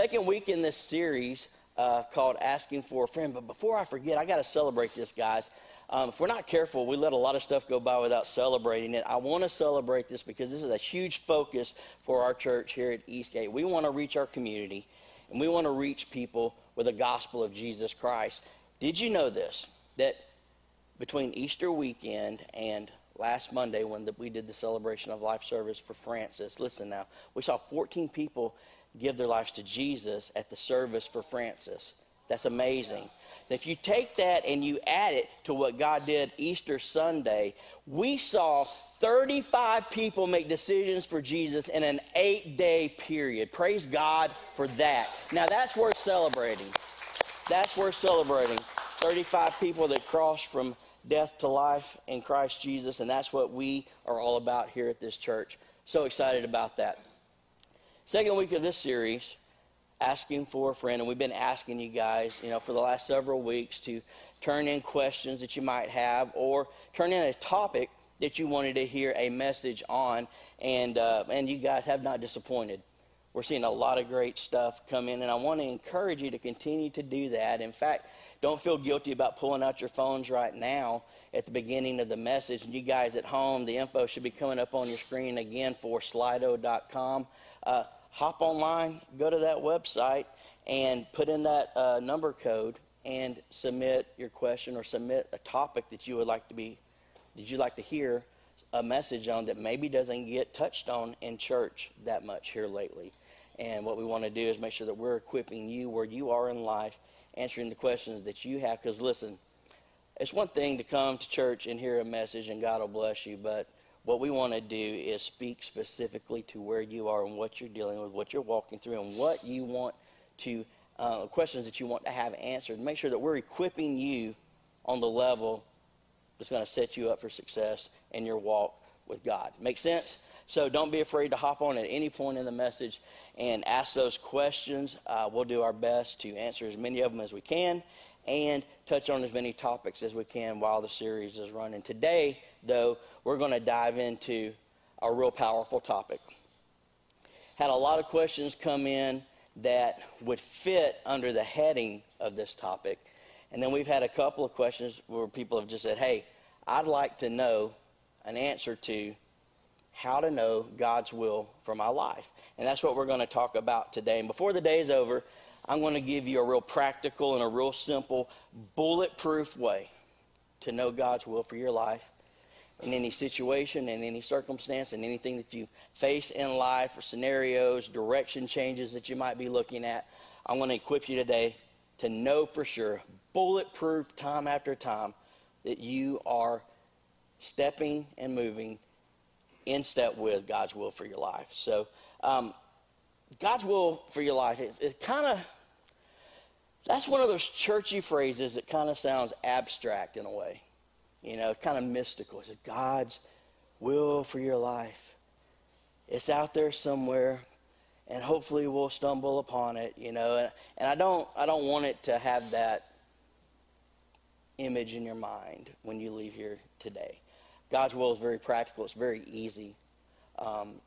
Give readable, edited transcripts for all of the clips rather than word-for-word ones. Second week in this series called Asking for a Friend. But before I forget, I got to celebrate this, guys. If we're not careful, we let a lot of stuff go by without celebrating it. I want to celebrate this because this is a huge focus for our church here at Eastgate. We want to reach our community, and we want to reach people with the gospel of Jesus Christ. Did you know this, that between Easter weekend and last Monday when we did the Celebration of Life service for Francis, listen now, we saw 14 people give their lives to Jesus at the service for Francis. That's amazing. If you take that and you add it to what God did Easter Sunday, we saw 35 people make decisions for Jesus in an 8-day period. Praise God for that. Now, that's worth celebrating. That's worth celebrating. 35 people that crossed from death to life in Christ Jesus, and that's what we are all about here at this church. So excited about that. Second week of this series, Asking for a Friend, and we've been asking you guys, for the last several weeks to turn in questions that you might have or turn in a topic that you wanted to hear a message on, and you guys have not disappointed. We're seeing a lot of great stuff come in, and I want to encourage you to continue to do that. In fact, don't feel guilty about pulling out your phones right now at the beginning of the message. And you guys at home, the info should be coming up on your screen again for Slido.com. Hop online, go to that website, and put in that number code and submit your question or submit a topic that you would like to hear a message on that maybe doesn't get touched on in church that much here lately. And what we want to do is make sure that we're equipping you where you are in life, answering the questions that you have. Because listen, it's one thing to come to church and hear a message and God will bless you, but what we want to do is speak specifically to where you are and what you're dealing with, what you're walking through, and what you want to, questions that you want to have answered. Make sure that we're equipping you on the level that's going to set you up for success in your walk with God. Make sense? So don't be afraid to hop on at any point in the message and ask those questions. We'll do our best to answer as many of them as we can and touch on as many topics as we can while the series is running. Today, though, we're going to dive into a real powerful topic. Had a lot of questions come in that would fit under the heading of this topic. And then we've had a couple of questions where people have just said, hey, I'd like to know an answer to how to know God's will for my life. And that's what we're going to talk about today. And before the day is over, I'm going to give you a real practical and a real simple, bulletproof way to know God's will for your life in any situation, in any circumstance, in anything that you face in life or scenarios, direction changes that you might be looking at. I'm going to equip you today to know for sure, bulletproof time after time, that you are stepping and moving in step with God's will for your life. So God's will for your life is kind of, that's one of those churchy phrases that kind of sounds abstract in a way, kind of mystical. It's God's will for your life. It's out there somewhere, and hopefully we'll stumble upon it, And I don't want it to have that image in your mind when you leave here today. God's will is very practical. It's very easy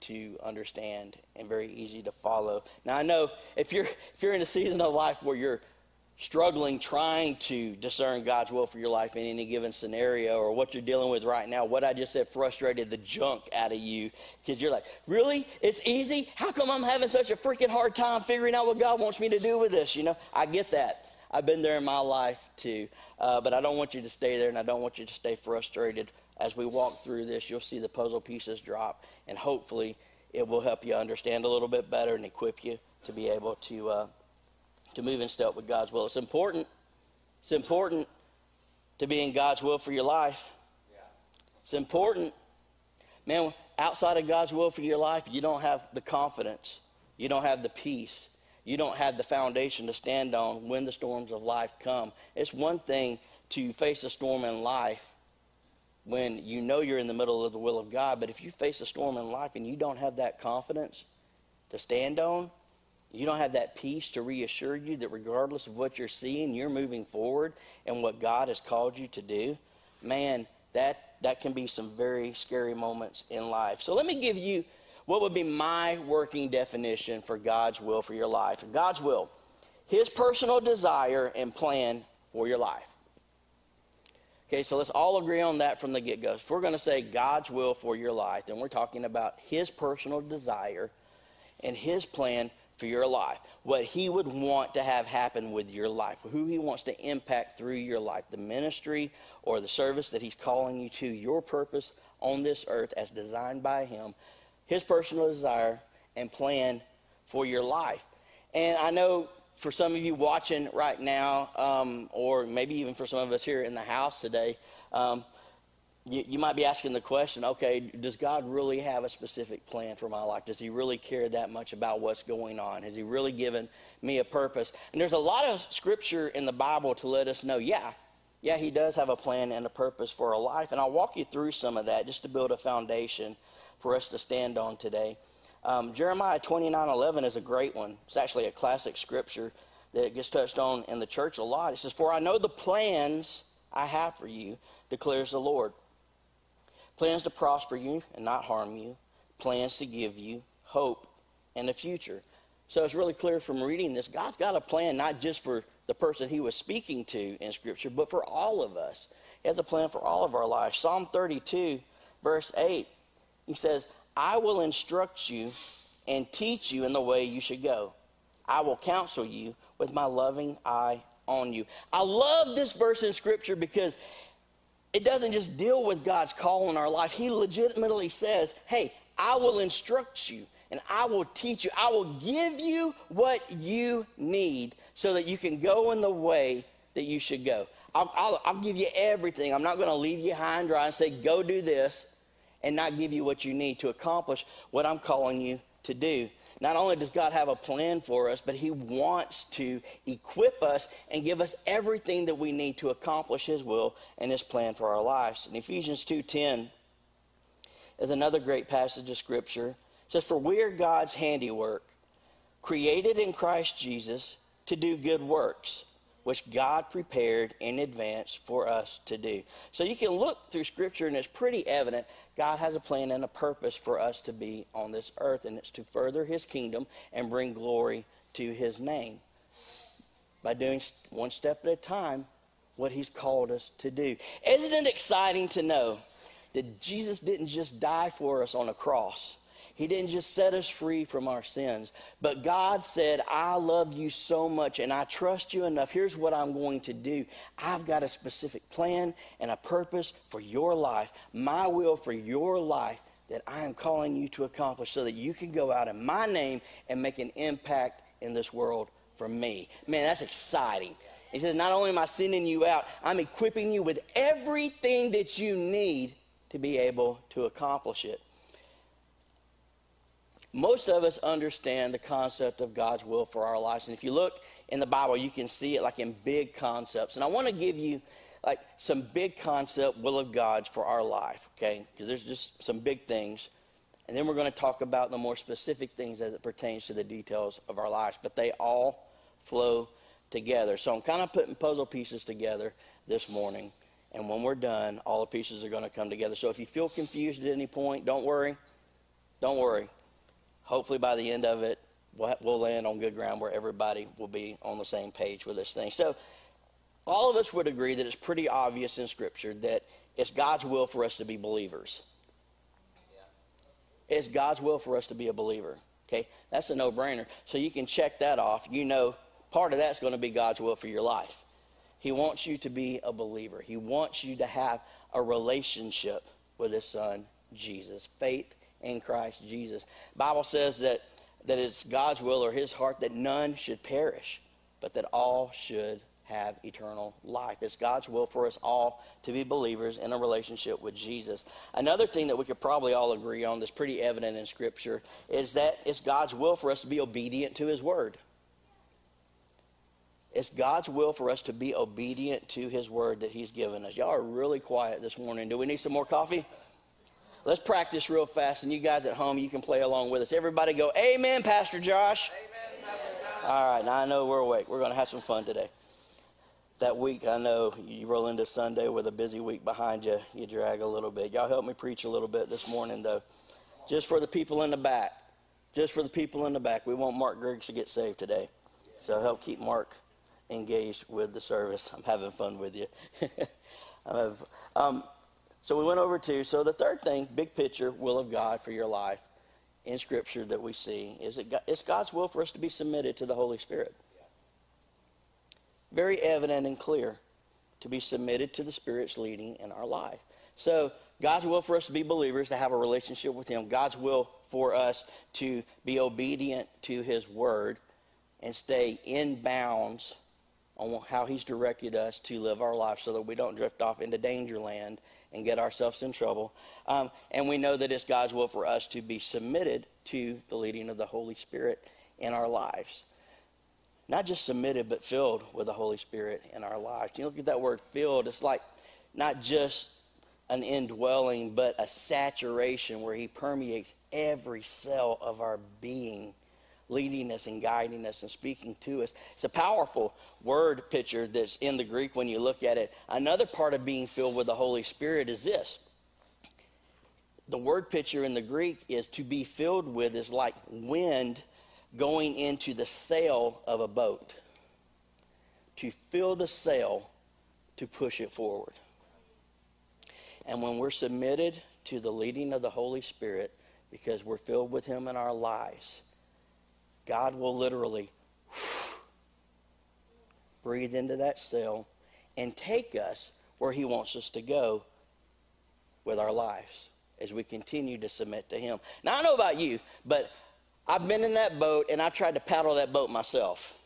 to understand and very easy to follow. Now, I know if you're in a season of life where you're struggling trying to discern God's will for your life in any given scenario or what you're dealing with right now, what I just said frustrated the junk out of you because you're like, really? It's easy? How come I'm having such a freaking hard time figuring out what God wants me to do with this? I get that. I've been there in my life too, but I don't want you to stay there, and I don't want you to stay frustrated. As we walk through this, you'll see the puzzle pieces drop, and hopefully it will help you understand a little bit better and equip you to be able to move in step with God's will. It's important to be in God's will for your life. Yeah. It's important. Man, outside of God's will for your life, you don't have the confidence. You don't have the peace. You don't have the foundation to stand on when the storms of life come. It's one thing to face a storm in life when you know you're in the middle of the will of God, but if you face a storm in life and you don't have that confidence to stand on, you don't have that peace to reassure you that regardless of what you're seeing, you're moving forward and what God has called you to do, man, that can be some very scary moments in life. So let me give you What would be my working definition for God's will for your life? And God's will, his personal desire and plan for your life. Okay, so let's all agree on that from the get-go. If we're going to say God's will for your life, then we're talking about his personal desire and his plan for your life, what he would want to have happen with your life, who he wants to impact through your life, the ministry or the service that he's calling you to, your purpose on this earth as designed by him, his personal desire and plan for your life. And I know for some of you watching right now, or maybe even for some of us here in the house today, you might be asking the question, okay, does God really have a specific plan for my life? Does he really care that much about what's going on? Has he really given me a purpose? And there's a lot of scripture in the Bible to let us know, yeah, he does have a plan and a purpose for our life. And I'll walk you through some of that just to build a foundation for us to stand on today. Jeremiah 29:11 is a great one. It's actually a classic scripture that gets touched on in the church a lot. It says, "For I know the plans I have for you, declares the Lord. Plans to prosper you and not harm you. Plans to give you hope and a future." So it's really clear from reading this, God's got a plan not just for the person he was speaking to in Scripture, but for all of us. He has a plan for all of our lives. Psalm 32, verse 8, he says, "I will instruct you and teach you in the way you should go. I will counsel you with my loving eye on you." I love this verse in Scripture because it doesn't just deal with God's call in our life. He legitimately says, hey, I will instruct you and I will teach you. I will give you what you need so that you can go in the way that you should go. I'll give you everything. I'm not going to leave you high and dry and say, go do this and not give you what you need to accomplish what I'm calling you to do. Not only does God have a plan for us, but he wants to equip us and give us everything that we need to accomplish his will and his plan for our lives. And Ephesians 2:10 is another great passage of Scripture. It says, "For we are God's handiwork, created in Christ Jesus to do good works, which God prepared in advance for us to do." So you can look through Scripture, and it's pretty evident God has a plan and a purpose for us to be on this earth, and it's to further his kingdom and bring glory to his name by doing one step at a time what he's called us to do. Isn't it exciting to know that Jesus didn't just die for us on a cross? He didn't just set us free from our sins, but God said, I love you so much and I trust you enough. Here's what I'm going to do. I've got a specific plan and a purpose for your life, my will for your life that I am calling you to accomplish so that you can go out in my name and make an impact in this world for me. Man, that's exciting. He says, not only am I sending you out, I'm equipping you with everything that you need to be able to accomplish it. Most of us understand the concept of God's will for our lives. And if you look in the Bible, you can see it like in big concepts. And I want to give you like some big concept will of God's for our life, okay? Because there's just some big things. And then we're going to talk about the more specific things as it pertains to the details of our lives. But they all flow together. So I'm kind of putting puzzle pieces together this morning. And when we're done, all the pieces are going to come together. So if you feel confused at any point, don't worry. Don't worry. Hopefully by the end of it, we'll land on good ground where everybody will be on the same page with this thing. So all of us would agree that it's pretty obvious in Scripture that it's God's will for us to be believers. Yeah. It's God's will for us to be a believer. Okay, that's a no-brainer. So you can check that off. You know part of that's going to be God's will for your life. He wants you to be a believer. He wants you to have a relationship with his son, Jesus. Faith in Christ Jesus. The Bible says that it's God's will or his heart that none should perish, but that all should have eternal life. It's God's will for us all to be believers in a relationship with Jesus. Another thing that we could probably all agree on that's pretty evident in Scripture is that it's God's will for us to be obedient to his word. It's God's will for us to be obedient to his word that he's given us. Y'all are really quiet this morning. Do we need some more coffee? Let's practice real fast, and you guys at home, you can play along with us. Everybody go, amen, Pastor Josh. Amen, Pastor Josh. All right, now I know we're awake. We're going to have some fun today. That week, I know you roll into Sunday with a busy week behind you. You drag a little bit. Y'all help me preach a little bit this morning, though. Just for the people in the back. Just for the people in the back. We want Mark Griggs to get saved today. So help keep Mark engaged with the service. I'm having fun with you. So we went over to, so the third thing, big picture, will of God for your life in Scripture that we see, is it's God's will for us to be submitted to the Holy Spirit. Very evident and clear to be submitted to the Spirit's leading in our life. So God's will for us to be believers, to have a relationship with Him. God's will for us to be obedient to His Word and stay in bounds on how He's directed us to live our life so that we don't drift off into danger land and get ourselves in trouble. And we know that it's God's will for us to be submitted to the leading of the Holy Spirit in our lives. Not just submitted, but filled with the Holy Spirit in our lives. You look at that word filled, it's like not just an indwelling, but a saturation where He permeates every cell of our being, leading us and guiding us and speaking to us. It's a powerful word picture that's in the Greek when you look at it. Another part of being filled with the Holy Spirit is this. The word picture in the Greek is to be filled with is like wind going into the sail of a boat. To fill the sail, to push it forward. And when we're submitted to the leading of the Holy Spirit, because we're filled with Him in our lives, God will literally breathe into that sail and take us where He wants us to go with our lives as we continue to submit to Him. Now, I don't know about you, but I've been in that boat, and I tried to paddle that boat myself.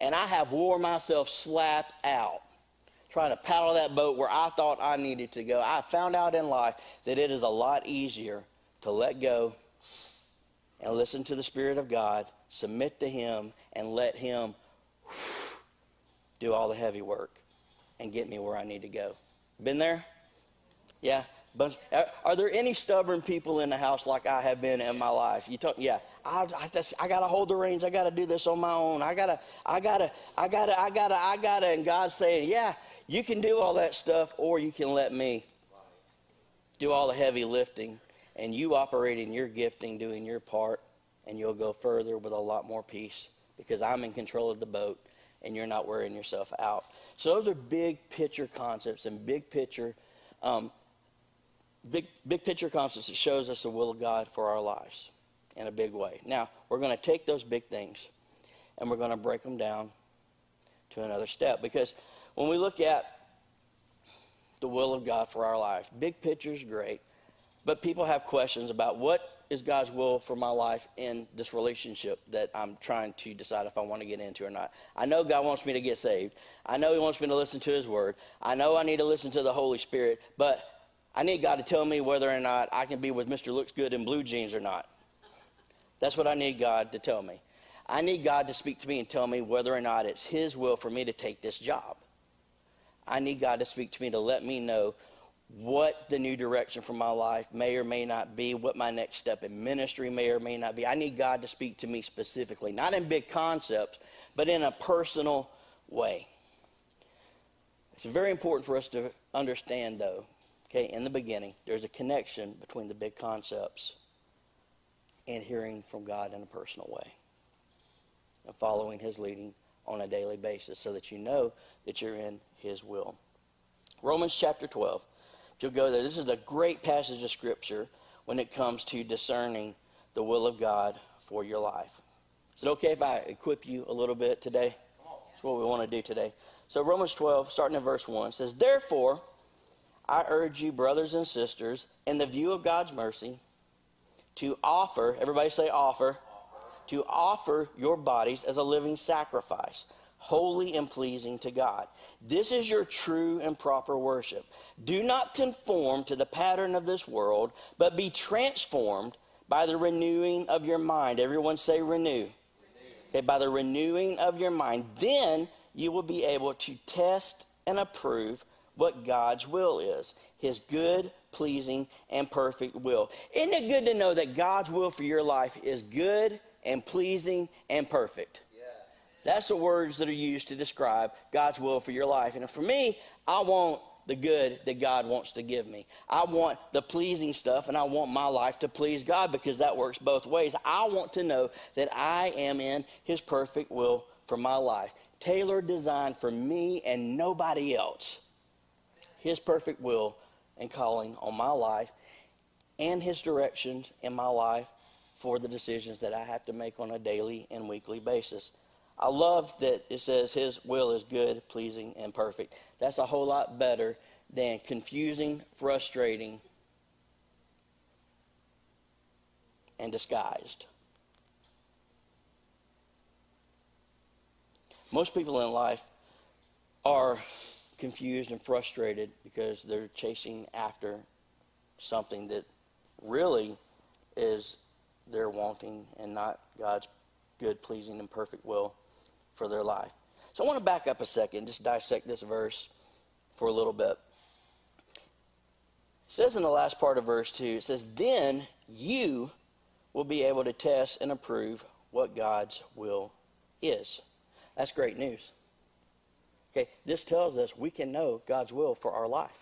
And I have wore myself slap out trying to paddle that boat where I thought I needed to go. I found out in life that it is a lot easier to let go and listen to the Spirit of God, submit to Him, and let Him do all the heavy work and get me where I need to go. Been there? Yeah. But are there any stubborn people in the house like I have been in my life? You talk, yeah. I gotta hold the reins. I gotta do this on my own. I gotta. And God's saying, yeah, you can do all that stuff, or you can let me do all the heavy lifting, and you operate in your gifting, doing your part, and you'll go further with a lot more peace because I'm in control of the boat, and you're not wearing yourself out. So those are big picture concepts and big picture. Big picture concepts that shows us the will of God for our lives in a big way. Now, we're going to take those big things and we're going to break them down to another step, because when we look at the will of God for our life, big picture is great, but people have questions about what is God's will for my life in this relationship that I'm trying to decide if I want to get into or not. I know God wants me to get saved. I know He wants me to listen to His Word. I know I need to listen to the Holy Spirit, but I need God to tell me whether or not I can be with Mr. Looks Good in blue jeans or not. That's what I need God to tell me. I need God to speak to me and tell me whether or not it's His will for me to take this job. I need God to speak to me to let me know what the new direction for my life may or may not be, what my next step in ministry may or may not be. I need God to speak to me specifically, not in big concepts, but in a personal way. It's very important for us to understand, though, okay, in the beginning, there's a connection between the big concepts and hearing from God in a personal way and following His leading on a daily basis so that you know that you're in His will. Romans chapter 12, if you'll go there, this is a great passage of Scripture when it comes to discerning the will of God for your life. Is it okay if I equip you a little bit today? That's what we want to do today. So Romans 12, starting in verse 1, says, "Therefore, I urge you, brothers and sisters, in the view of God's mercy, to offer," everybody say offer, "to offer your bodies as a living sacrifice, holy and pleasing to God. This is your true and proper worship. Do not conform to the pattern of this world, but be transformed by the renewing of your mind." Everyone say renew. Okay, by the renewing of your mind. "Then you will be able to test and approve what God's will is, His good, pleasing, and perfect will." Isn't it good to know that God's will for your life is good and pleasing and perfect? Yes. That's the words that are used to describe God's will for your life. And for me, I want the good that God wants to give me. I want the pleasing stuff, and I want my life to please God, because that works both ways. I want to know that I am in his perfect will for my life, tailored, designed for me and nobody else. His perfect will and calling on my life, and his directions in my life for the decisions that I have to make on a daily and weekly basis. I love that it says his will is good, pleasing, and perfect. That's a whole lot better than confusing, frustrating, and disguised. Most people in life are confused and frustrated because they're chasing after something that really is their wanting and not God's good, pleasing, and perfect will for their life. So I want to back up a second, just dissect this verse for a little bit. It says in the last part of verse 2, it says, then you will be able to test and approve what God's will is. That's great news. Okay, this tells us we can know God's will for our life.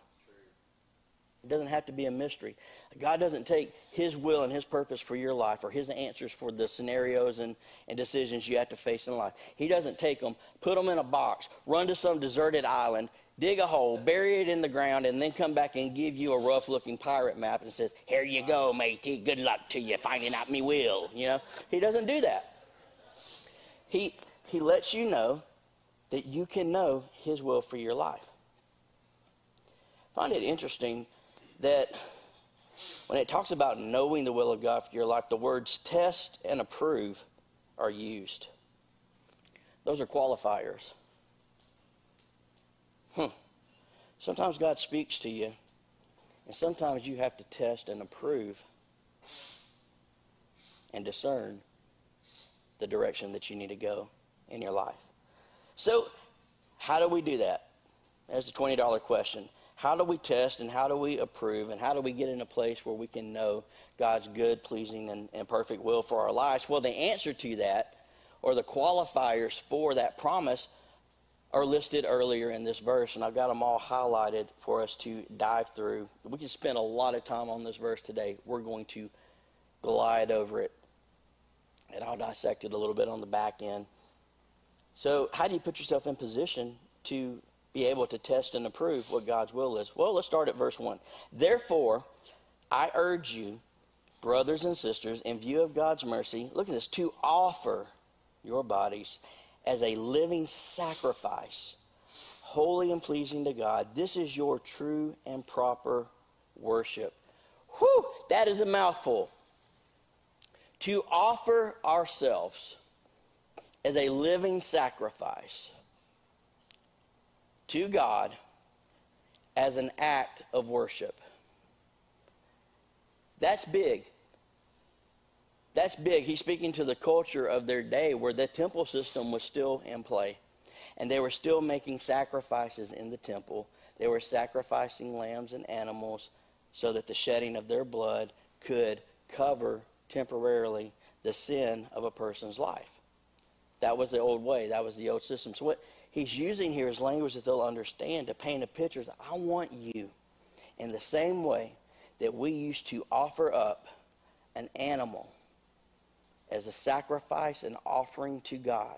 It doesn't have to be a mystery. God doesn't take his will and his purpose for your life, or his answers for the scenarios and decisions you have to face in life. He doesn't take them, put them in a box, run to some deserted island, dig a hole, bury it in the ground, and then come back and give you a rough-looking pirate map and says, here you go, matey. Good luck to you finding out me will. You know, he doesn't do that. He lets you know that you can know his will for your life. I find it interesting that when it talks about knowing the will of God for your life, the words test and approve are used. Those are qualifiers. Sometimes God speaks to you, and sometimes you have to test and approve and discern the direction that you need to go in your life. So how do we do that? That's the $20 question. How do we test, and how do we approve, and how do we get in a place where we can know God's good, pleasing, and perfect will for our lives? Well, the answer to that, or the qualifiers for that promise, are listed earlier in this verse, and I've got them all highlighted for us to dive through. We can spend a lot of time on this verse today. We're going to glide over it, and I'll dissect it a little bit on the back end. So how do you put yourself in position to be able to test and approve what God's will is? Well, let's start at verse 1. Therefore, I urge you, brothers and sisters, in view of God's mercy, look at this, to offer your bodies as a living sacrifice, holy and pleasing to God. This is your true and proper worship. Whew, that is a mouthful. To offer ourselves as a living sacrifice to God as an act of worship. That's big. That's big. He's speaking to the culture of their day, where the temple system was still in play, and they were still making sacrifices in the temple. They were sacrificing lambs and animals so that the shedding of their blood could cover temporarily the sin of a person's life. That was the old way. That was the old system. So what he's using here is language that they'll understand, to paint a picture that I want you, in the same way that we used to offer up an animal as a sacrifice and offering to God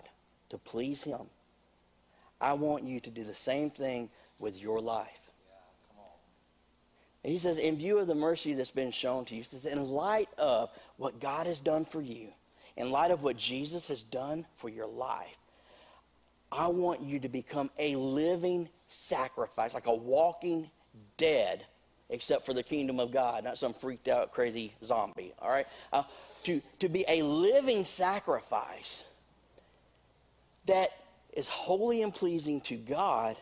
to please him, I want you to do the same thing with your life. Yeah, come on. And he says, in view of the mercy that's been shown to you, he says, in light of what God has done for you, in light of what Jesus has done for your life, I want you to become a living sacrifice, like a walking dead, except for the kingdom of God, not some freaked out, crazy zombie, all right? To be a living sacrifice that is holy and pleasing to God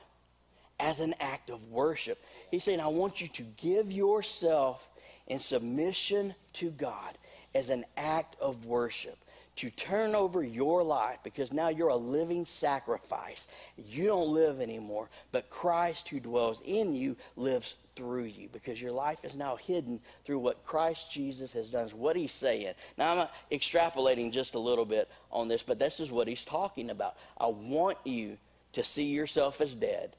as an act of worship. He's saying, I want you to give yourself in submission to God as an act of worship, to turn over your life, because now you're a living sacrifice. You don't live anymore, but Christ who dwells in you lives through you, because your life is now hidden through what Christ Jesus has done, is what he's saying. Now, I'm extrapolating just a little bit on this, but this is what he's talking about. I want you to see yourself as dead,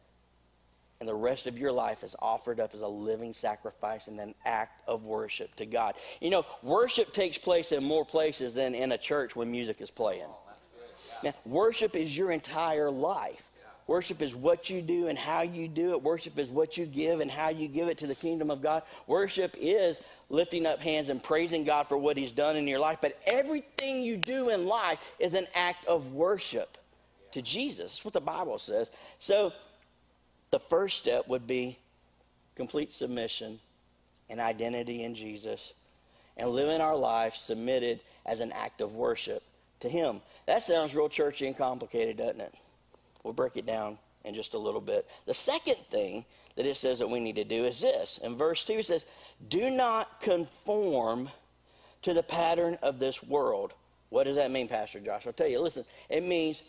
And the rest of your life is offered up as a living sacrifice and an act of worship to God. You know, worship takes place in more places than in a church when music is playing. Oh, that's good. Yeah. Now, worship is your entire life. Worship is what you do and how you do it. Worship is what you give and how you give it to the kingdom of God. Worship is lifting up hands and praising God for what he's done in your life. But everything you do in life is an act of worship to Jesus. That's what the Bible says. So the first step would be complete submission and identity in Jesus, and living our life submitted as an act of worship to him. That sounds real churchy and complicated, doesn't it? We'll break it down in just a little bit. The second thing that it says that we need to do is this. In verse 2 it says, do not conform to the pattern of this world. What does that mean, Pastor Josh? I'll tell you, listen, it means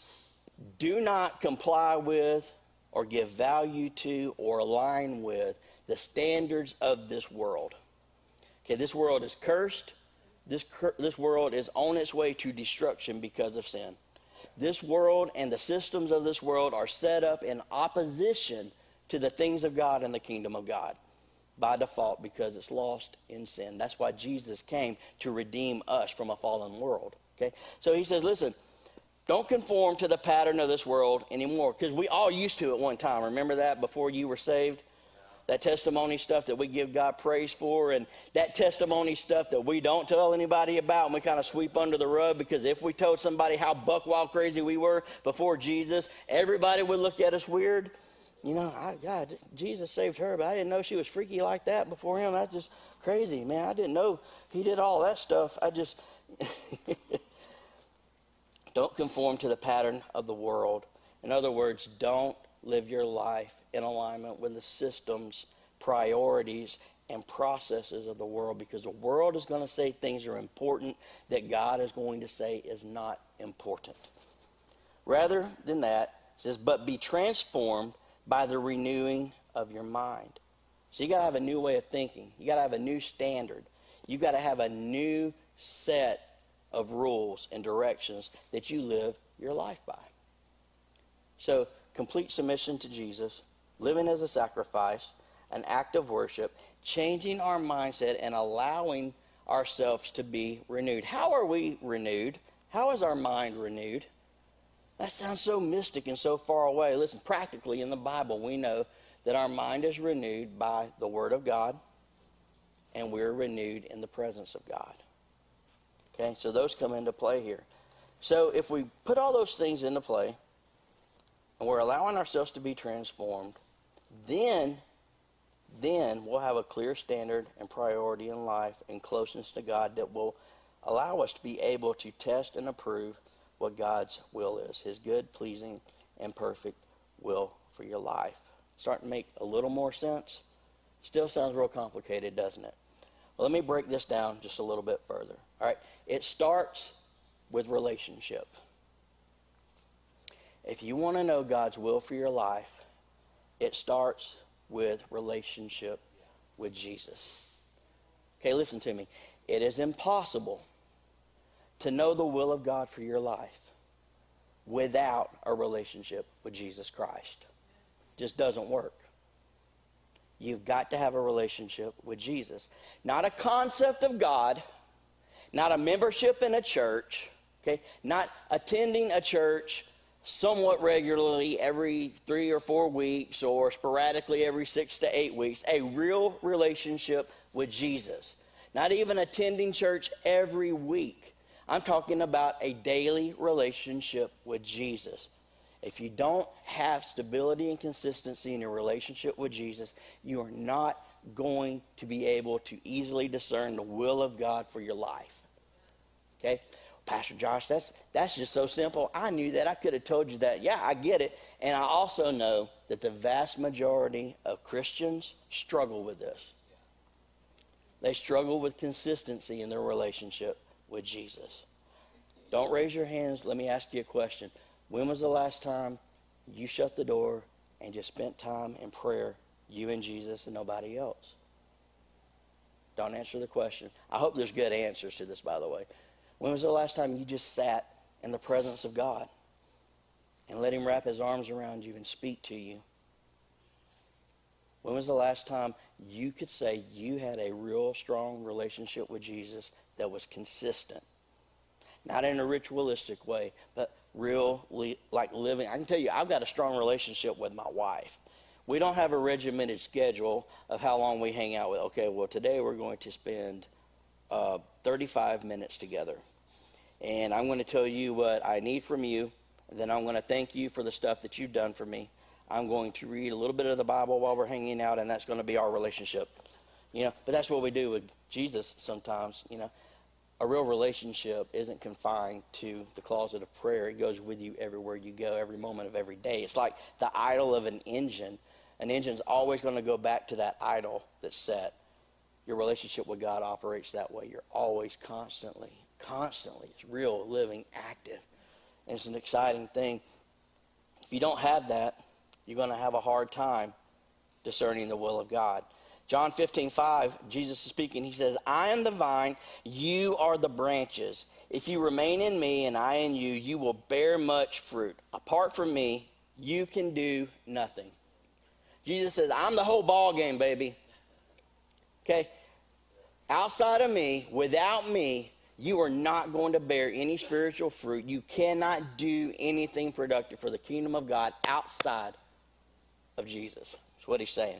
do not comply with or give value to or align with the standards of this world. Okay, this world is cursed. This world is on its way to destruction because of sin. This world and the systems of this world are set up in opposition to the things of God and the kingdom of God by default because it's lost in sin. That's why Jesus came to redeem us from a fallen world. Okay, so he says, listen, don't conform to the pattern of this world anymore, because we all used to at one time. Remember that before you were saved? That testimony stuff that we give God praise for, and that testimony stuff that we don't tell anybody about and we kind of sweep under the rug, because if we told somebody how buck-wild crazy we were before Jesus, everybody would look at us weird. You know, God, Jesus saved her, but I didn't know she was freaky like that before him. That's just crazy, man. I didn't know he did all that stuff. I just don't conform to the pattern of the world. In other words, don't live your life in alignment with the systems, priorities, and processes of the world, because the world is going to say things are important that God is going to say is not important. Rather than that, it says, but be transformed by the renewing of your mind. So you got to have a new way of thinking. You got to have a new standard. You got to have a new set of rules and directions that you live your life by. So complete submission to Jesus, living as a sacrifice, an act of worship, changing our mindset and allowing ourselves to be renewed. How are we renewed? How is our mind renewed? That sounds so mystic and so far away. Listen, practically in the Bible, we know that our mind is renewed by the Word of God, and we're renewed in the presence of God. Okay, so those come into play here. So if we put all those things into play, and we're allowing ourselves to be transformed, then we'll have a clear standard and priority in life and closeness to God that will allow us to be able to test and approve what God's will is, his good, pleasing, and perfect will for your life. Starting to make a little more sense? Still sounds real complicated, doesn't it? Well, let me break this down just a little bit further. All right, it starts with relationship. If you want to know God's will for your life, it starts with relationship with Jesus. Okay, listen to me. It is impossible to know the will of God for your life without a relationship with Jesus Christ. It just doesn't work. You've got to have a relationship with Jesus. Not a concept of God, not a membership in a church, okay? Not attending a church somewhat regularly every 3 or 4 weeks, or sporadically every 6 to 8 weeks. A real relationship with Jesus. Not even attending church every week. I'm talking about a daily relationship with Jesus. If you don't have stability and consistency in your relationship with Jesus, you are not going to be able to easily discern the will of God for your life. Okay? Pastor Josh, that's just so simple. I knew that. I could have told you that. Yeah, I get it. And I also know that the vast majority of Christians struggle with this. They struggle with consistency in their relationship with Jesus. Don't raise your hands. Let me ask you a question. When was the last time you shut the door and just spent time in prayer, you and Jesus and nobody else? Don't answer the question. I hope there's good answers to this, by the way. When was the last time you just sat in the presence of God and let him wrap his arms around you and speak to you? When was the last time you could say you had a real strong relationship with Jesus that was consistent? Not in a ritualistic way, but real, like living. I can tell you, I've got a strong relationship with my wife. We don't have a regimented schedule of how long we hang out with. Okay, well, today we're going to spend 35 minutes together. And I'm going to tell you what I need from you. And then I'm going to thank you for the stuff that you've done for me. I'm going to read a little bit of the Bible while we're hanging out, and that's going to be our relationship. You know, but that's what we do with Jesus sometimes, you know. A real relationship isn't confined to the closet of prayer. It goes with you everywhere you go, every moment of every day. It's like the idle of an engine. An engine's always going to go back to that idle that's set. Your relationship with God operates that way. You're always constantly. It's real, living, active. And it's an exciting thing. If you don't have that, you're going to have a hard time discerning the will of God. John 15:5, Jesus is speaking. He says, I am the vine, you are the branches. If you remain in me and I in you, you will bear much fruit. Apart from me, you can do nothing. Jesus says, I'm the whole ball game, baby. Okay? Outside of me, without me, you are not going to bear any spiritual fruit. You cannot do anything productive for the kingdom of God outside of Jesus. That's what he's saying.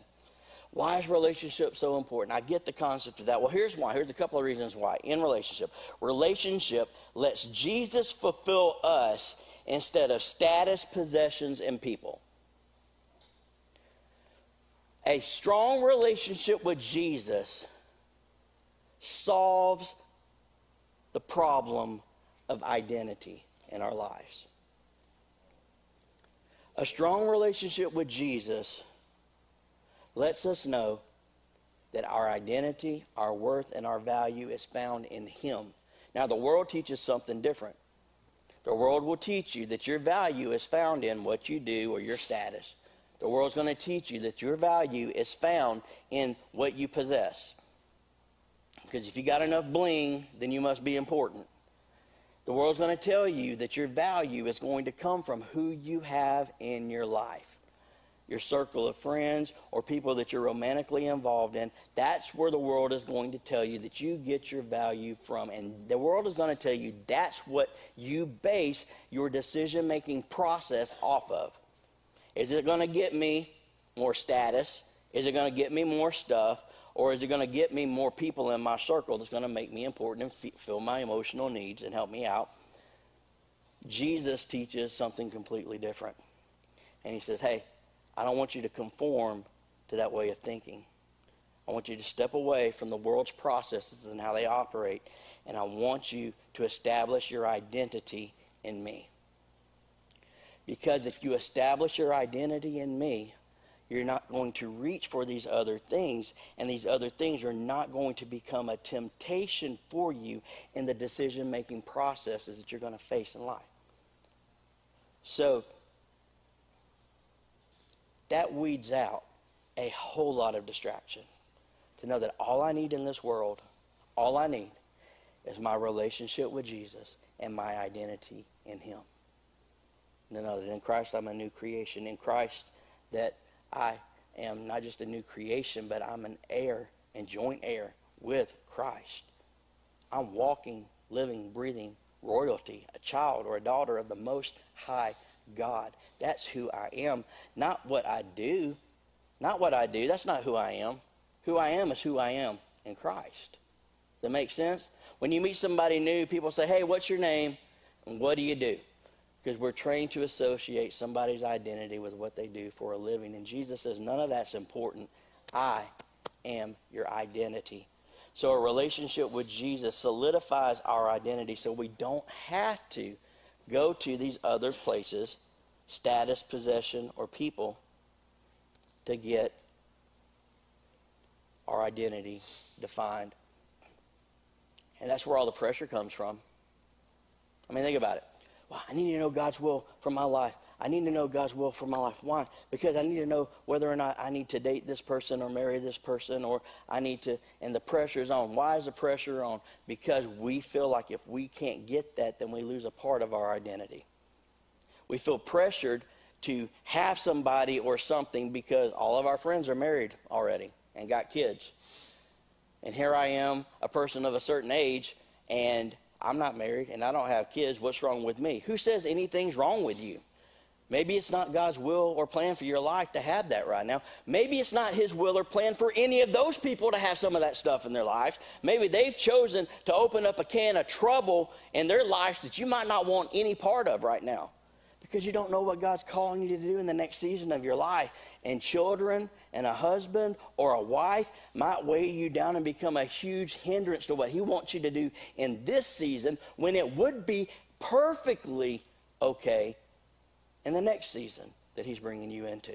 Why is relationship so important? I get the concept of that. Well, here's why. Here's a couple of reasons why. In relationship. Relationship lets Jesus fulfill us instead of status, possessions, and people. A strong relationship with Jesus solves the problem of identity in our lives. A strong relationship with Jesus lets us know that our identity, our worth, and our value is found in Him. Now, the world teaches something different. The world will teach you that your value is found in what you do or your status. The world's going to teach you that your value is found in what you possess. Because if you got enough bling, then you must be important. The world's going to tell you that your value is going to come from who you have in your life. Your circle of friends or people that you're romantically involved in, that's where the world is going to tell you that you get your value from. And the world is going to tell you that's what you base your decision-making process off of. Is it going to get me more status? Is it going to get me more stuff? Or is it going to get me more people in my circle that's going to make me important and fill my emotional needs and help me out? Jesus teaches something completely different. And he says, hey, I don't want you to conform to that way of thinking. I want you to step away from the world's processes and how they operate, and I want you to establish your identity in me. Because if you establish your identity in me, you're not going to reach for these other things, and these other things are not going to become a temptation for you in the decision-making processes that you're going to face in life. So that weeds out a whole lot of distraction. To know that all I need in this world, all I need is my relationship with Jesus and my identity in Him. No, no, that in Christ I'm a new creation. In Christ that I am not just a new creation, but I'm an heir and joint heir with Christ. I'm walking, living, breathing royalty, a child or a daughter of the Most High God. That's who I am, not what I do. Not what I do, that's not who I am. Who I am is who I am in Christ. Does that make sense? When you meet somebody new, people say, hey, what's your name and what do you do? Because we're trained to associate somebody's identity with what they do for a living. And Jesus says, none of that's important. I am your identity. So a relationship with Jesus solidifies our identity so we don't have to go to these other places, status, possession, or people, to get our identity defined. And that's where all the pressure comes from. I mean, think about it. Well, I need to know God's will for my life. I need to know God's will for my life. Why? Because I need to know whether or not I need to date this person or marry this person, or I need to, and the pressure's on. Why is the pressure on? Because we feel like if we can't get that, then we lose a part of our identity. We feel pressured to have somebody or something because all of our friends are married already and got kids. And here I am, a person of a certain age, and I'm not married and I don't have kids. What's wrong with me? Who says anything's wrong with you? Maybe it's not God's will or plan for your life to have that right now. Maybe it's not his will or plan for any of those people to have some of that stuff in their lives. Maybe they've chosen to open up a can of trouble in their lives that you might not want any part of right now, because you don't know what God's calling you to do in the next season of your life. And children and a husband or a wife might weigh you down and become a huge hindrance to what he wants you to do in this season, when it would be perfectly okay in the next season that he's bringing you into.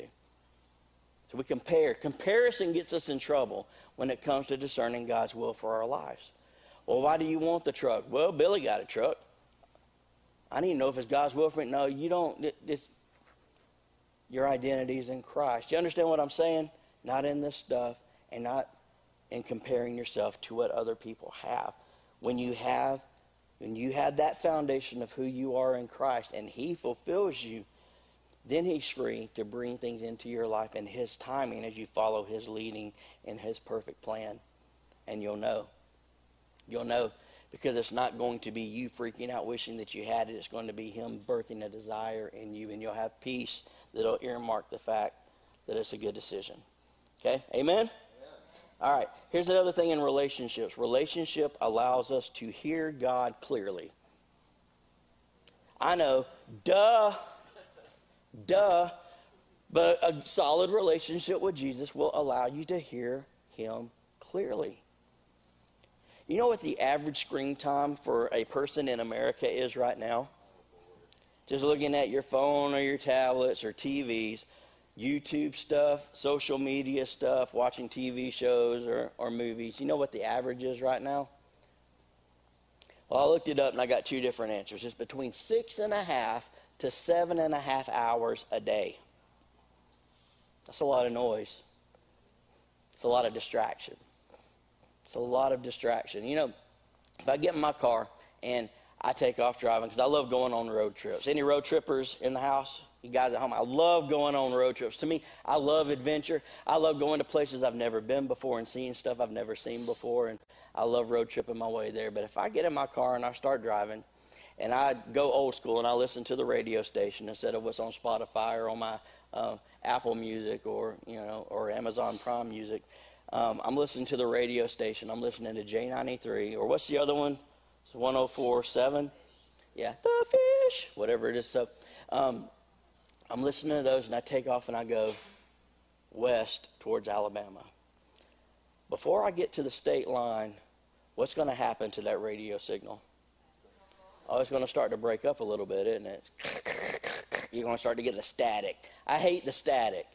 So we compare. Comparison gets us in trouble when it comes to discerning God's will for our lives. Well, why do you want the truck? Well, Billy got a truck. I need to know if it's God's will for me. No, you don't. Your identity is in Christ. You understand what I'm saying? Not in this stuff, and not in comparing yourself to what other people have. When you have that foundation of who you are in Christ and he fulfills you, then he's free to bring things into your life in his timing as you follow his leading and his perfect plan. And you'll know. You'll know. Because it's not going to be you freaking out wishing that you had it. It's going to be him birthing a desire in you. And you'll have peace that'll earmark the fact that it's a good decision. Okay? Amen? Yeah. All right. Here's another thing in relationships. Relationship allows us to hear God clearly. I know. Duh. Duh. But a solid relationship with Jesus will allow you to hear him clearly. You know what the average screen time for a person in America is right now? Just looking at your phone or your tablets or TVs, YouTube stuff, social media stuff, watching TV shows or movies. You know what the average is right now? Well, I looked it up and I got two different answers. It's between 6.5 to 7.5 hours a day. That's a lot of noise. It's a lot of distraction. It's a lot of distraction. You know, if I get in my car and I take off driving, because I love going on road trips. Any road trippers in the house? You guys at home? I love going on road trips. To me, I love adventure. I love going to places I've never been before and seeing stuff I've never seen before. And I love road tripping my way there. But if I get in my car and I start driving and I go old school and I listen to the radio station instead of what's on Spotify or on my Apple Music or, you know, or Amazon Prime Music, I'm listening to the radio station. I'm listening to J93, or what's the other one? It's 104.7. Yeah, The Fish, whatever it is. So I'm listening to those, and I take off and I go west towards Alabama. Before I get to the state line, what's going to happen to that radio signal? Oh, it's going to start to break up a little bit, isn't it? You're going to start to get the static. I hate the static.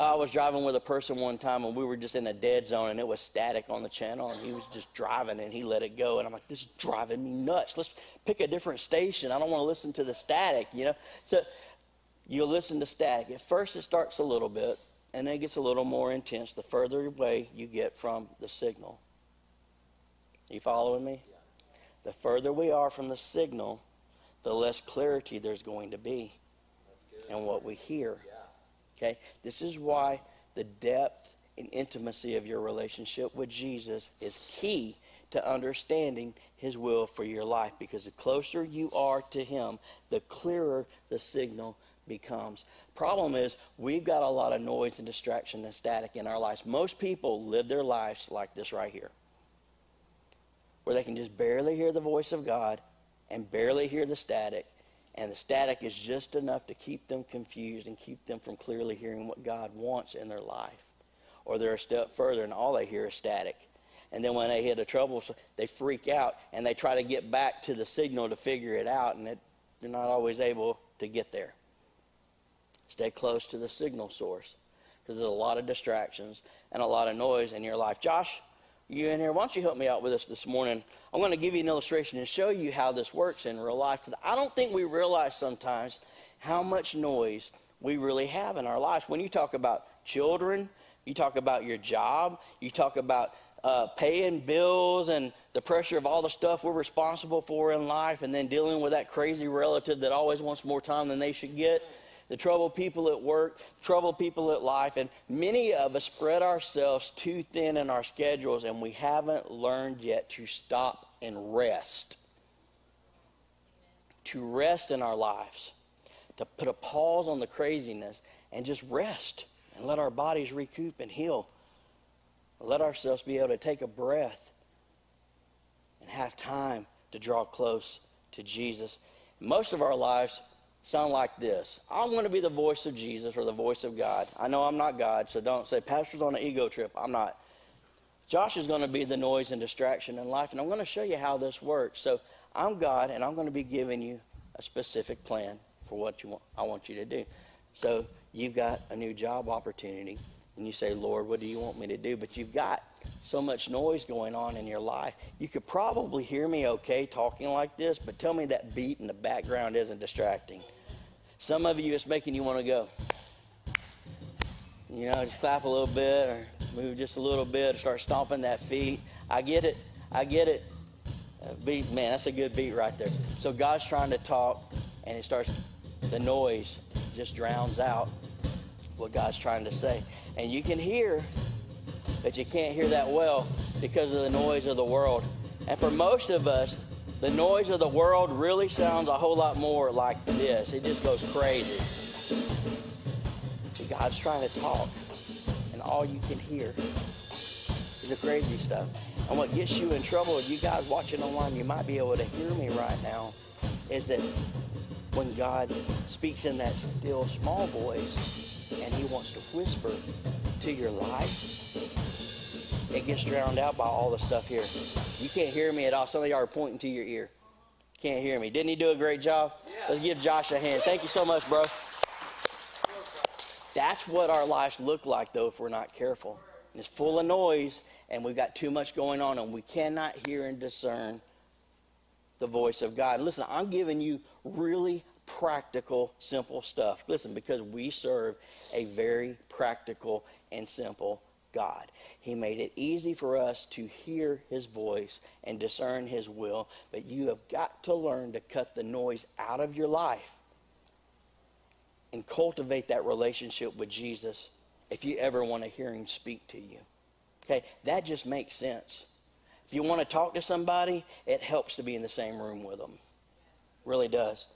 I was driving with a person one time, and we were just in a dead zone, and it was static on the channel, and he was just driving, and he let it go. And I'm like, this is driving me nuts. Let's pick a different station. I don't want to listen to the static, you know. So you listen to static. At first, it starts a little bit, and then it gets a little more intense the further away you get from the signal. Are you following me? Yeah. The further we are from the signal, the less clarity there's going to be in what we hear. Yeah. Okay, this is why the depth and intimacy of your relationship with Jesus is key to understanding his will for your life. Because the closer you are to him, the clearer the signal becomes. Problem is, we've got a lot of noise and distraction and static in our lives. Most people live their lives like this right here, where they can just barely hear the voice of God and barely hear the static. And the static is just enough to keep them confused and keep them from clearly hearing what God wants in their life. Or they're a step further and all they hear is static. And then when they hit a trouble, they freak out and they try to get back to the signal to figure it out, and they're not always able to get there. Stay close to the signal source, because there's a lot of distractions and a lot of noise in your life. Josh, you in here? Why don't you help me out with us this morning? I'm going to give you an illustration and show you how this works in real life, because I don't think we realize sometimes how much noise we really have in our lives. When you talk about children, you talk about your job, you talk about paying bills and the pressure of all the stuff we're responsible for in life, and then dealing with that crazy relative that always wants more time than they should get. the troubled people at work, troubled people at life, and many of us spread ourselves too thin in our schedules, and we haven't learned yet to stop and rest. To rest in our lives, to put a pause on the craziness and just rest and let our bodies recoup and heal. Let ourselves be able to take a breath and have time to draw close to Jesus. Most of our lives sound like this. I want to be the voice of Jesus or the voice of God. I know I'm not God, so don't say, Pastor's on an ego trip. I'm not. Josh is going to be the noise and distraction in life, and I'm going to show you how this works. So I'm God, and I'm going to be giving you a specific plan for what you want. I want you to do. So you've got a new job opportunity, and you say, Lord, what do you want me to do? But you've got so much noise going on in your life. You could probably hear me okay talking like this, but tell me that beat in the background isn't distracting. Some of you, it's making you want to go. You know, just clap a little bit or move just a little bit or start stomping that feet. I get it. I get it. Beat, man, that's a good beat right there. So God's trying to talk, and it starts, the noise just drowns out what God's trying to say. And you can hear, but you can't hear that well because of the noise of the world. And for most of us, the noise of the world really sounds a whole lot more like this. It just goes crazy. God's trying to talk, and all you can hear is the crazy stuff. And what gets you in trouble, if you guys watching online, you might be able to hear me right now, is that when God speaks in that still small voice and he wants to whisper to your life, it gets drowned out by all the stuff here. You can't hear me at all. Some of y'all are pointing to your ear. Can't hear me. Didn't he do a great job? Yeah. Let's give Josh a hand. Thank you so much, bro. That's what our lives look like, though, if we're not careful. And it's full of noise, and we've got too much going on, and we cannot hear and discern the voice of God. Listen, I'm giving you really practical, simple stuff. Listen, because we serve a very practical and simple God. He made it easy for us to hear his voice and discern his will, but you have got to learn to cut the noise out of your life and cultivate that relationship with Jesus if you ever want to hear him speak to you. Okay, that just makes sense. If you want to talk to somebody, it helps to be in the same room with them. It really does.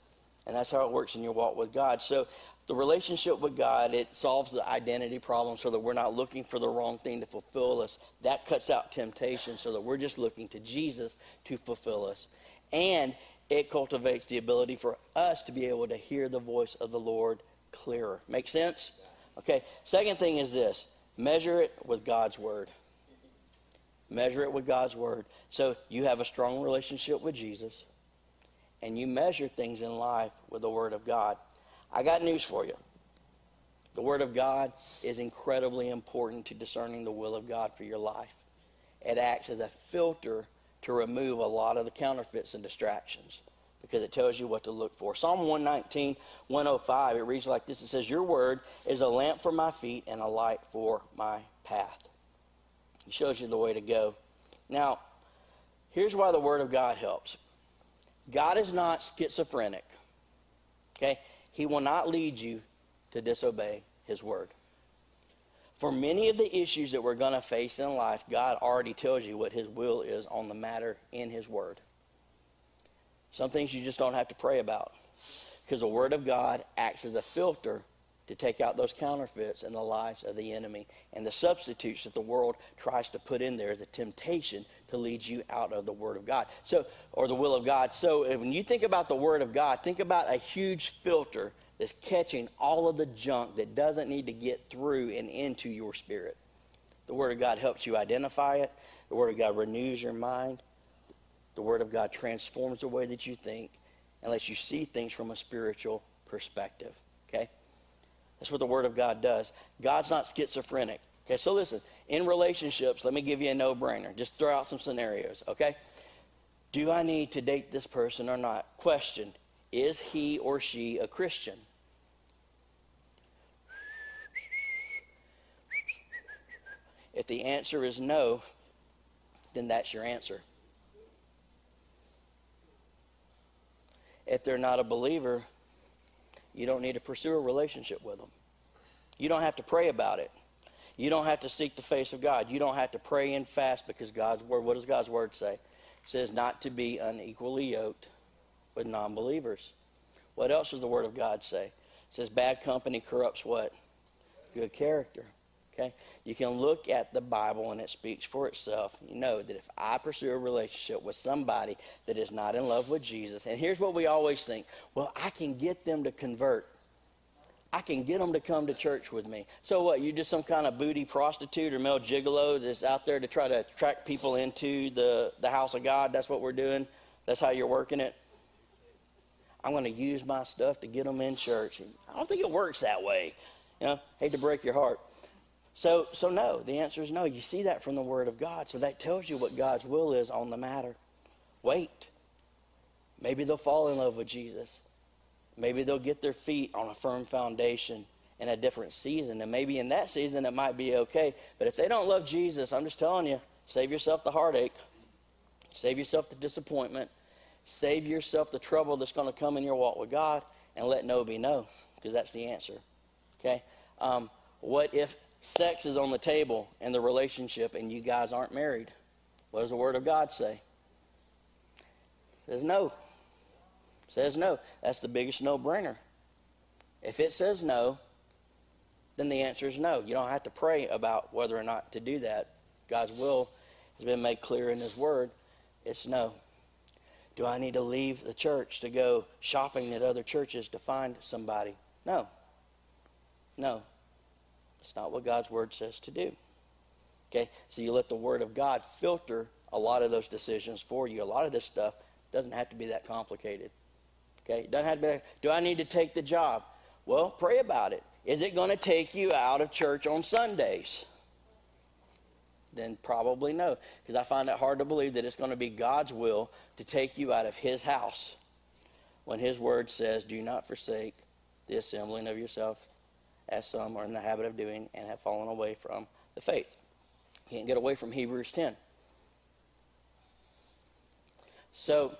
And that's how it works in your walk with God. So the relationship with God, it solves the identity problem so that we're not looking for the wrong thing to fulfill us. That cuts out temptation so that we're just looking to Jesus to fulfill us. And it cultivates the ability for us to be able to hear the voice of the Lord clearer. Make sense? Okay, second thing is this. Measure it with God's word. Measure it with God's word. So you have a strong relationship with Jesus, and you measure things in life with the word of God. I got news for you. The word of God is incredibly important to discerning the will of God for your life. It acts as a filter to remove a lot of the counterfeits and distractions because it tells you what to look for. Psalm 119:105, it reads like this. It says, your word is a lamp for my feet and a light for my path. It shows you the way to go. Now, here's why the word of God helps. God is not schizophrenic, okay? He will not lead you to disobey his word. For many of the issues that we're going to face in life, God already tells you what his will is on the matter in his word. Some things you just don't have to pray about because the word of God acts as a filter to take out those counterfeits and the lies of the enemy and the substitutes that the world tries to put in there as a temptation to lead you out of the word of God, so, or the will of God. So when you think about the word of God, think about a huge filter that's catching all of the junk that doesn't need to get through and into your spirit. The word of God helps you identify it. The word of God renews your mind. The word of God transforms the way that you think and lets you see things from a spiritual perspective, okay? That's what the word of God does. God's not schizophrenic. Okay, so listen, in relationships, let me give you a no-brainer. Just throw out some scenarios, okay? Do I need to date this person or not? Question, is he or she a Christian? If the answer is no, then that's your answer. If they're not a believer, You don't need to pursue a relationship with them. You don't have to pray about it. You don't have to seek the face of God. You don't have to pray and fast, because God's word, what does God's word say? It says not to be unequally yoked with non-believers. What else does the word of God say? It says bad company corrupts what? Good character. Okay? You can look at the Bible and it speaks for itself. You know that if I pursue a relationship with somebody that is not in love with Jesus, and here's what we always think, well, I can get them to convert. I can get them to come to church with me. So what, you just some kind of booty prostitute or male gigolo that's out there to try to attract people into the house of God? That's what we're doing? That's how you're working it? I'm going to use my stuff to get them in church. I don't think it works that way. You know, hate to break your heart. So no, the answer is no. You see that from the Word of God. So that tells you what God's will is on the matter. Wait. Maybe they'll fall in love with Jesus. Maybe they'll get their feet on a firm foundation in a different season. And maybe in that season it might be okay. But if they don't love Jesus, I'm just telling you, save yourself the heartache. Save yourself the disappointment. Save yourself the trouble that's going to come in your walk with God, and let no be no, because that's the answer. Okay? What if sex is on the table in the relationship and you guys aren't married? What does the Word of God say? It says no. Says no. That's the biggest no-brainer. If it says no, then the answer is no. You don't have to pray about whether or not to do that. God's will has been made clear in His Word. It's no. Do I need to leave the church to go shopping at other churches to find somebody? No. No. It's not what God's Word says to do. Okay? So you let the Word of God filter a lot of those decisions for you. A lot of this stuff doesn't have to be that complicated. Okay, it doesn't have to be that. Do I need to take the job? Well, pray about it. Is it going to take you out of church on Sundays? Then probably no, because I find it hard to believe that it's going to be God's will to take you out of His house when His Word says, do not forsake the assembling of yourself, as some are in the habit of doing and have fallen away from the faith. You can't get away from Hebrews 10. So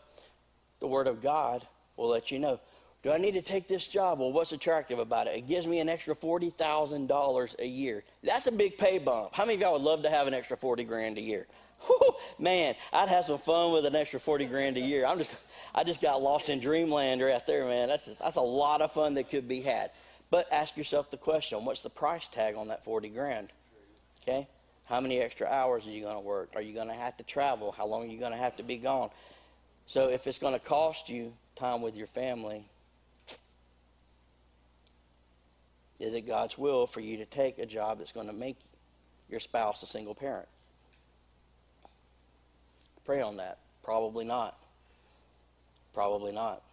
the Word of God will let you know. Do I need to take this job? Well, what's attractive about it? It gives me an extra $40,000 a year. That's a big pay bump. How many of y'all would love to have an extra 40 grand a year? Whew, man, I'd have some fun with an extra 40 grand a year. I just got lost in dreamland right there, man. That's a lot of fun that could be had. But ask yourself the question, what's the price tag on that 40 grand? Okay? How many extra hours are you going to work? Are you going to have to travel? How long are you going to have to be gone? So if it's going to cost you time with your family, is it God's will for you to take a job that's going to make your spouse a single parent? Pray on that. Probably not. Probably not.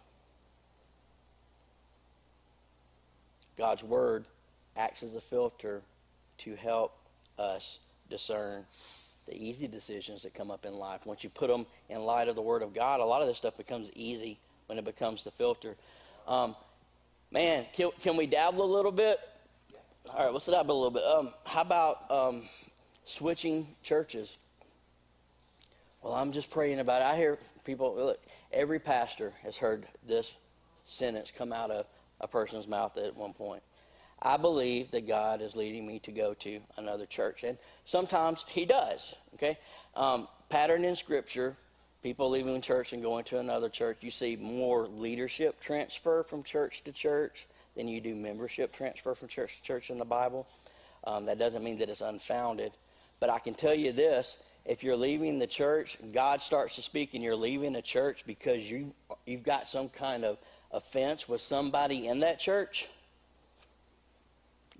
God's Word acts as a filter to help us discern the easy decisions that come up in life. Once you put them in light of the Word of God, a lot of this stuff becomes easy when it becomes the filter. Man, can we dabble a little bit? All right, let's dabble a little bit. How about switching churches? Well, I'm just praying about it. I hear people, look, every pastor has heard this sentence come out of a person's mouth at one point. I believe that God is leading me to go to another church. And sometimes He does, okay? Pattern in Scripture, people leaving church and going to another church. You see more leadership transfer from church to church than you do membership transfer from church to church in the Bible. That doesn't mean that it's unfounded. But I can tell you this, if you're leaving the church, God starts to speak and you're leaving a church because you've got some kind of offense with somebody in that church,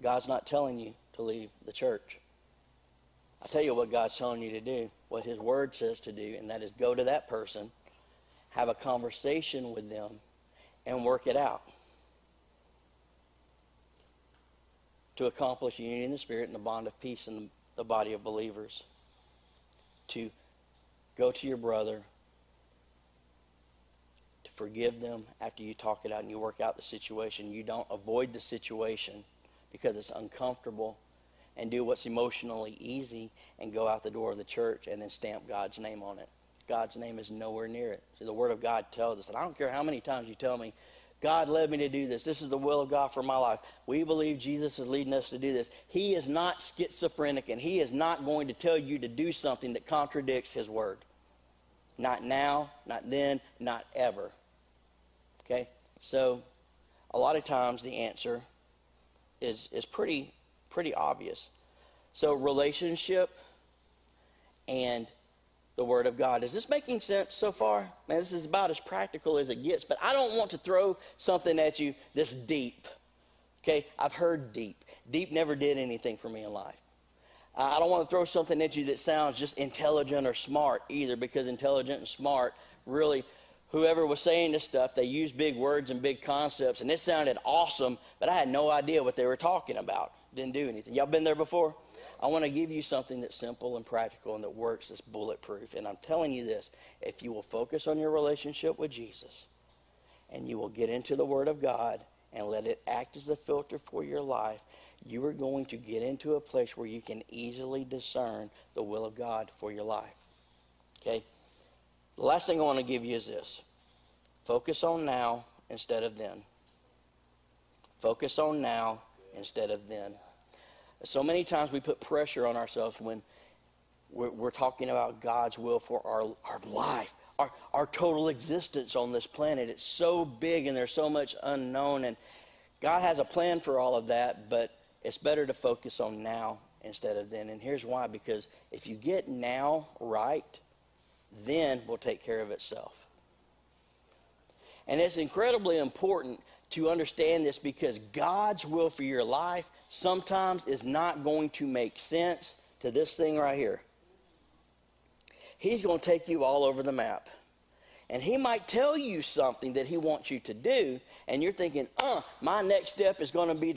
God's not telling you to leave the church. I'll tell you what God's telling you to do, what His Word says to do, and that is go to that person, have a conversation with them, and work it out to accomplish unity in the Spirit and the bond of peace in the body of believers, to go to your brother, to forgive them after you talk it out and you work out the situation. You don't avoid the situation because it's uncomfortable, and do what's emotionally easy and go out the door of the church and then stamp God's name on it. God's name is nowhere near it. See, the Word of God tells us, and I don't care how many times you tell me God led me to do this. This is the will of God for my life. We believe Jesus is leading us to do this. He is not schizophrenic, and he is not going to tell you to do something that contradicts his word. Not now, not then, not ever. Okay? So a lot of times the answer is pretty obvious. So relationship and the Word of God. Is this making sense so far? Man, this is about as practical as it gets, but I don't want to throw something at you this deep. Okay? I've heard deep. Deep never did anything for me in life. I don't want to throw something at you that sounds just intelligent or smart either, because intelligent and smart, really, whoever was saying this stuff, they used big words and big concepts, and it sounded awesome, but I had no idea what they were talking about. Didn't do anything. Y'all been there before? I want to give you something that's simple and practical and that works, that's bulletproof. And I'm telling you this, if you will focus on your relationship with Jesus and you will get into the Word of God and let it act as a filter for your life, you are going to get into a place where you can easily discern the will of God for your life. Okay? The last thing I want to give you is this. Focus on now instead of then. Focus on now instead of then. So many times we put pressure on ourselves when we're talking about God's will for our life, our total existence on this planet. It's so big and there's so much unknown, and God has a plan for all of that, but it's better to focus on now instead of then. And here's why, because if you get now right, then will take care of itself. And it's incredibly important to understand this, because God's will for your life sometimes is not going to make sense to this thing right here. He's going to take you all over the map. And he might tell you something that he wants you to do, and you're thinking, my next step is going to be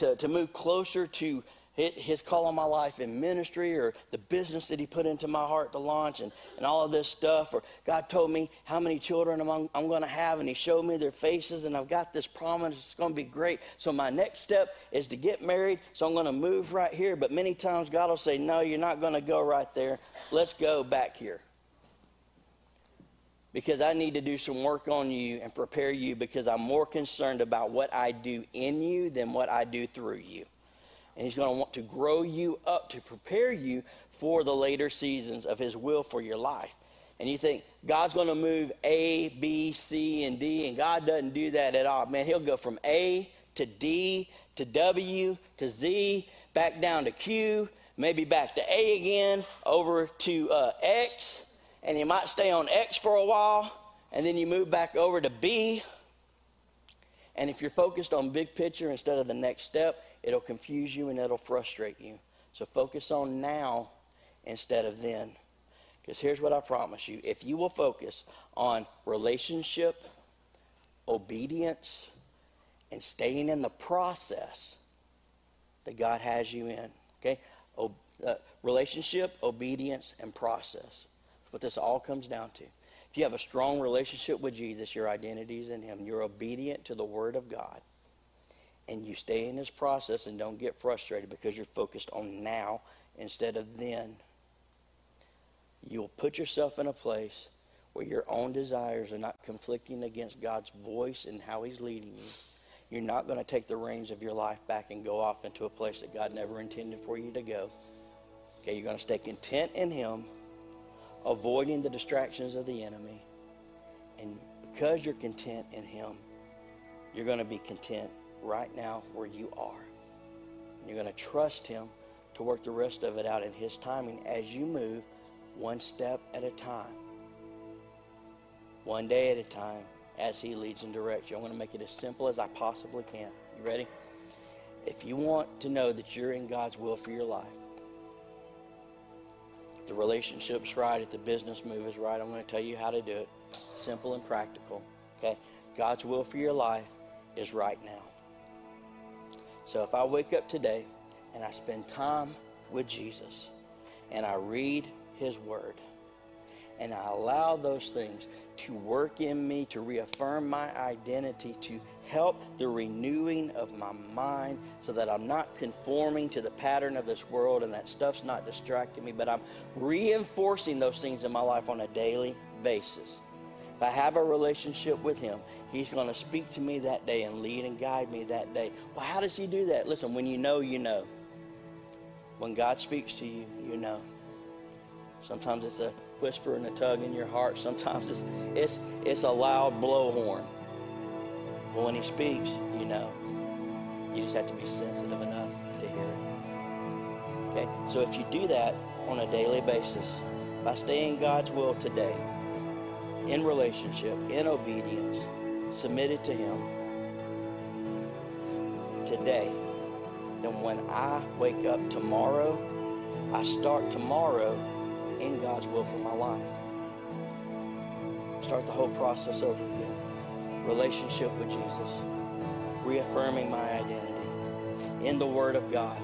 to move closer to his call on my life in ministry, or the business that he put into my heart to launch, and all of this stuff. Or God told me how many children I'm going to have, and he showed me their faces, and I've got this promise. It's going to be great. So my next step is to get married, so I'm going to move right here. But many times God will say, no, you're not going to go right there. Let's go back here, because I need to do some work on you and prepare you, because I'm more concerned about what I do in you than what I do through you. And he's going to want to grow you up to prepare you for the later seasons of his will for your life. And you think, God's going to move A, B, C, and D, and God doesn't do that at all. Man, he'll go from A to D to W to Z, back down to Q, maybe back to A again, over to X, and you might stay on X for a while, and then you move back over to B. And if you're focused on big picture instead of the next step, it'll confuse you and it'll frustrate you. So focus on now instead of then. Because here's what I promise you. If you will focus on relationship, obedience, and staying in the process that God has you in. Okay? Relationship, obedience, and process. That's what this all comes down to. If you have a strong relationship with Jesus, your identity is in him. You're obedient to the Word of God. And you stay in his process and don't get frustrated, because you're focused on now instead of then. You'll put yourself in a place where your own desires are not conflicting against God's voice and how he's leading you. You're not going to take the reins of your life back and go off into a place that God never intended for you to go. Okay, you're going to stay content in him, avoiding the distractions of the enemy. And because you're content in him, you're going to be content right now where you are. You're going to trust him to work the rest of it out in his timing, as you move one step at a time, one day at a time, as he leads and directs you. I'm going to make it as simple as I possibly can. You ready? If you want to know that you're in God's will for your life, the relationship's right, if the business move is right, I'm going to tell you how to do it. Simple and practical. Okay? God's will for your life is right now. So if I wake up today and I spend time with Jesus and I read his word and I allow those things to work in me, to reaffirm my identity, to help the renewing of my mind, so that I'm not conforming to the pattern of this world and that stuff's not distracting me, but I'm reinforcing those things in my life on a daily basis. If I have a relationship with him, he's going to speak to me that day and lead and guide me that day. Well, how does he do that? Listen, when you know, you know. When God speaks to you, you know. Sometimes it's a whisper and a tug in your heart. Sometimes it's a loud blowhorn. But when he speaks, you know. You just have to be sensitive enough to hear it. Okay, so if you do that on a daily basis, by staying God's will today, in relationship, in obedience, submitted to him today, then when I wake up tomorrow, I start tomorrow in God's will for my life. Start the whole process over again. Relationship with Jesus. Reaffirming my identity in the Word of God.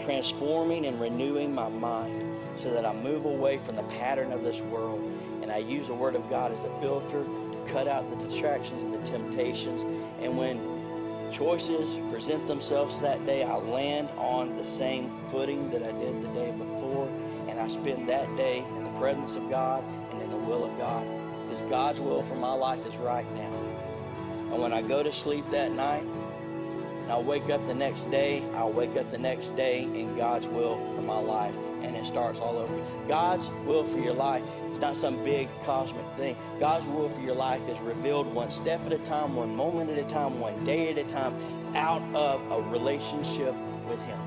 Transforming and renewing my mind so that I move away from the pattern of this world. And I use the Word of God as a filter to cut out the distractions and the temptations. And when choices present themselves that day, I land on the same footing that I did the day before, and I spend that day in the presence of God and in the will of God, because God's will for my life is right now. And when I go to sleep that night and I wake up the next day, I wake up the next day in God's will for my life, and it starts all over. God's will for your life is not some big cosmic thing. God's will for your life is revealed one step at a time, one moment at a time, one day at a time, out of a relationship with him.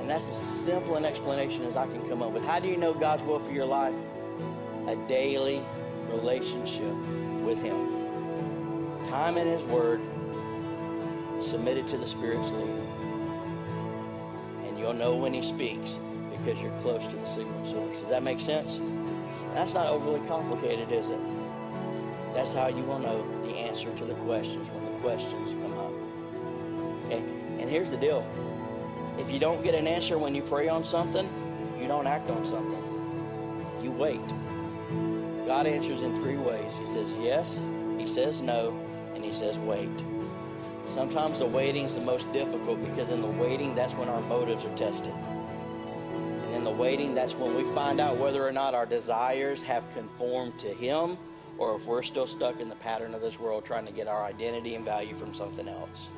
And that's as simple an explanation as I can come up with. How do you know God's will for your life? A daily relationship with him. Time in his word, submitted to the Spirit's leading. You'll know when he speaks because you're close to the signal source. Does that make sense? That's not overly complicated, is it? That's how you will know the answer to the questions when the questions come up. Okay? And here's the deal. If you don't get an answer when you pray on something, you don't act on something. You wait. God answers in three ways. He says yes, he says no, and he says wait. Sometimes the waiting is the most difficult, because in the waiting, that's when our motives are tested. And in the waiting, that's when we find out whether or not our desires have conformed to him, or if we're still stuck in the pattern of this world trying to get our identity and value from something else.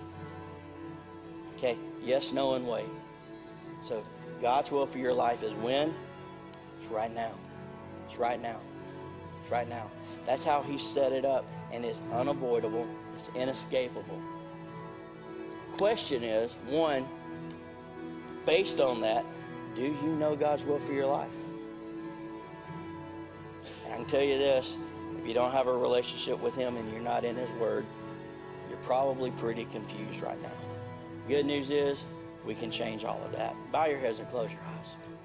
Okay, yes, no, and wait. So God's will for your life is when? It's right now. It's right now. It's right now. That's how he set it up, and it's unavoidable. It's inescapable. Question is, one, based on that, do you know God's will for your life? And I can tell you this, if you don't have a relationship with him and you're not in his word, you're probably pretty confused right now. The good news is, we can change all of that. Bow your heads and close your eyes.